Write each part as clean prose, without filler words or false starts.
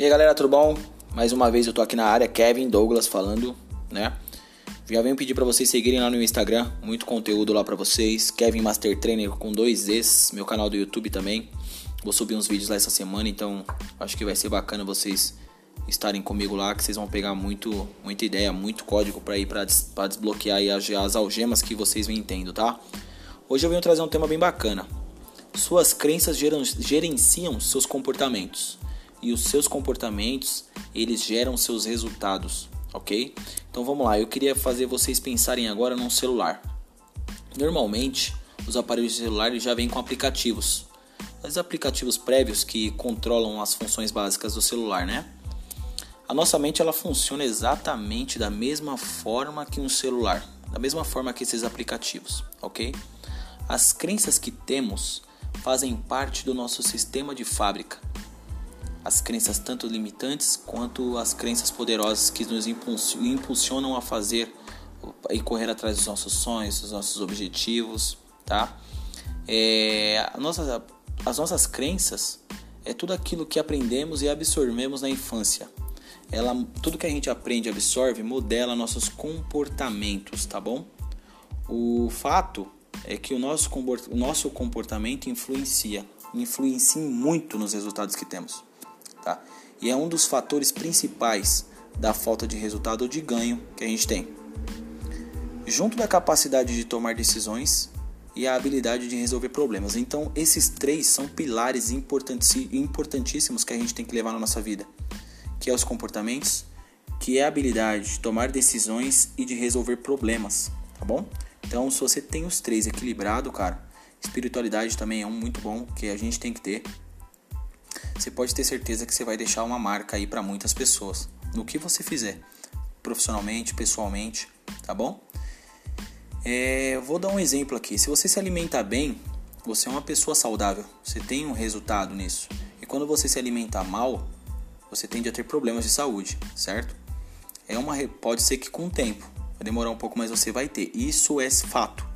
E aí galera, tudo bom? Mais uma vez eu tô aqui na área, Kevin Douglas falando, né? Já venho pedir pra vocês seguirem lá no Instagram, muito conteúdo lá pra vocês. Kevin Master Trainer com 2 Es, meu canal do YouTube também. Vou subir uns vídeos lá essa semana, então acho que vai ser bacana vocês estarem comigo lá, que vocês vão pegar muita ideia, muito código pra ir pra desbloquear aí as algemas que vocês vêm tendo, tá? Hoje eu venho trazer um tema bem bacana. Suas crenças gerenciam seus comportamentos. E os seus comportamentos, eles geram seus resultados, ok? Então vamos lá, eu queria fazer vocês pensarem agora num celular. Normalmente, os aparelhos de celular já vêm com aplicativos. Os aplicativos prévios que controlam as funções básicas do celular, né? A nossa mente, ela funciona exatamente da mesma forma que um celular. Da mesma forma que esses aplicativos, ok? As crenças que temos fazem parte do nosso sistema de fábrica. As crenças tanto limitantes quanto as crenças poderosas que nos impulsionam a fazer e correr atrás dos nossos sonhos, dos nossos objetivos, tá? As nossas crenças é tudo aquilo que aprendemos e absorvemos na infância. Tudo que a gente aprende, absorve, modela nossos comportamentos, tá bom? O fato é que o nosso comportamento influencia muito nos resultados que temos. Tá? E é um dos fatores principais da falta de resultado ou de ganho que a gente tem. Junto da capacidade de tomar decisões e a habilidade de resolver problemas. Então, esses 3 são pilares importantíssimos que a gente tem que levar na nossa vida. Que é os comportamentos, que é a habilidade de tomar decisões e de resolver problemas, tá bom? Então, se você tem os 3 equilibrado, cara, espiritualidade também é um muito bom que a gente tem que ter. Você pode ter certeza que você vai deixar uma marca aí para muitas pessoas, no que você fizer, profissionalmente, pessoalmente, tá bom? Vou dar um exemplo aqui. Se você se alimenta bem, você é uma pessoa saudável, você tem um resultado nisso. E quando você se alimenta mal, você tende a ter problemas de saúde, certo? Pode ser que com o tempo, vai demorar um pouco, mas você vai ter. Isso é fato.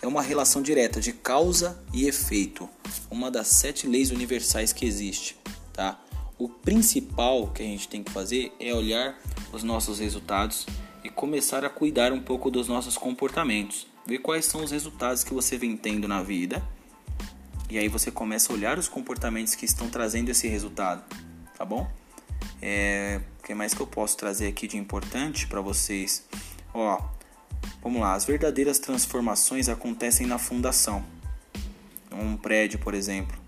É uma relação direta de causa e efeito. Uma das 7 leis universais que existe, tá? O principal que a gente tem que fazer é olhar os nossos resultados e começar a cuidar um pouco dos nossos comportamentos. Ver quais são os resultados que você vem tendo na vida. E aí você começa a olhar os comportamentos que estão trazendo esse resultado, tá bom? O que mais que eu posso trazer aqui de importante para vocês? Vamos lá, as verdadeiras transformações acontecem na fundação. Um prédio, por exemplo,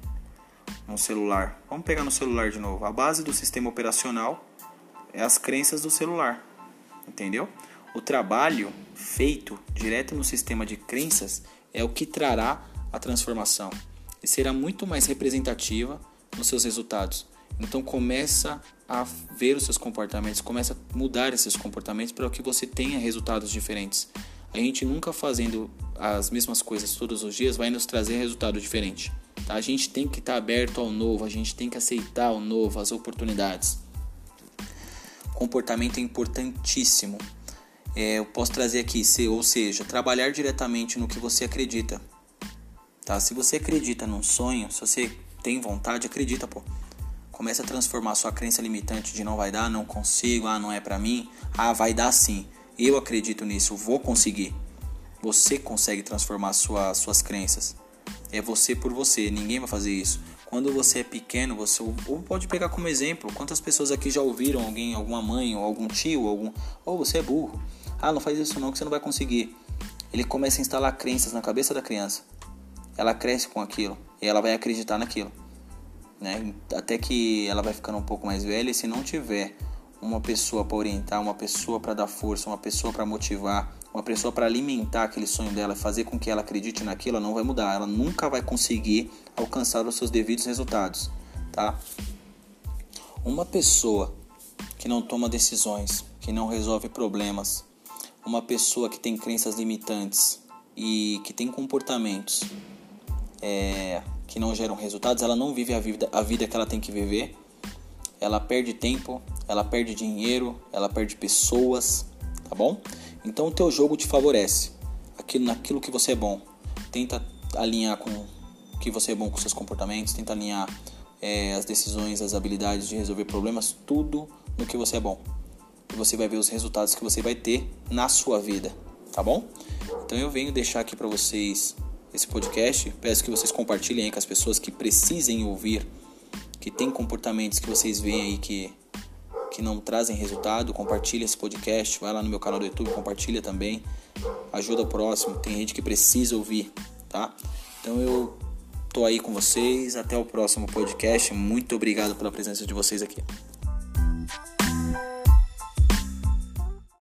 um celular. Vamos pegar no celular de novo. A base do sistema operacional é as crenças do celular, entendeu? O trabalho feito direto no sistema de crenças é o que trará a transformação e será muito mais representativa nos seus resultados. Então começa a ver os seus comportamentos, começa a mudar esses comportamentos para que você tenha resultados diferentes. A gente nunca fazendo as mesmas coisas todos os dias vai nos trazer resultado diferente, tá? A gente tem que estar aberto ao novo, a gente tem que aceitar o novo, as oportunidades. Comportamento é importantíssimo. Eu posso trazer aqui, ou seja, trabalhar diretamente no que você acredita, tá? Se você acredita num sonho, se você tem vontade, acredita, pô. Começa a transformar sua crença limitante de não vai dar, não consigo, não é pra mim, vai dar sim, eu acredito nisso, vou conseguir. Você consegue transformar suas crenças, é você por você, ninguém vai fazer isso. Quando você é pequeno, você ou pode pegar como exemplo, quantas pessoas aqui já ouviram alguém, alguma mãe ou algum tio, você é burro, não faz isso não que você não vai conseguir. Ele começa a instalar crenças na cabeça da criança, ela cresce com aquilo e ela vai acreditar naquilo. Né? Até que ela vai ficando um pouco mais velha, e se não tiver uma pessoa para orientar, uma pessoa para dar força, uma pessoa para motivar, uma pessoa para alimentar aquele sonho dela, fazer com que ela acredite naquilo, ela não vai mudar, ela nunca vai conseguir alcançar os seus devidos resultados, tá? Uma pessoa que não toma decisões, que não resolve problemas, uma pessoa que tem crenças limitantes e que tem comportamentos que não geram resultados, ela não vive a vida que ela tem que viver, ela perde tempo, ela perde dinheiro, ela perde pessoas, tá bom? Então o teu jogo te favorece, naquilo que você é bom, tenta alinhar com o que você é bom com seus comportamentos, tenta alinhar as decisões, as habilidades de resolver problemas, tudo no que você é bom. E você vai ver os resultados que você vai ter na sua vida, tá bom? Então eu venho deixar aqui para vocês esse podcast. Peço que vocês compartilhem aí com as pessoas que precisem ouvir, que tem comportamentos que vocês veem aí que não trazem resultado. Compartilha esse podcast, vai lá no meu canal do YouTube, compartilha também, ajuda o próximo, tem gente que precisa ouvir, tá? Então eu tô aí com vocês, até o próximo podcast, muito obrigado pela presença de vocês aqui.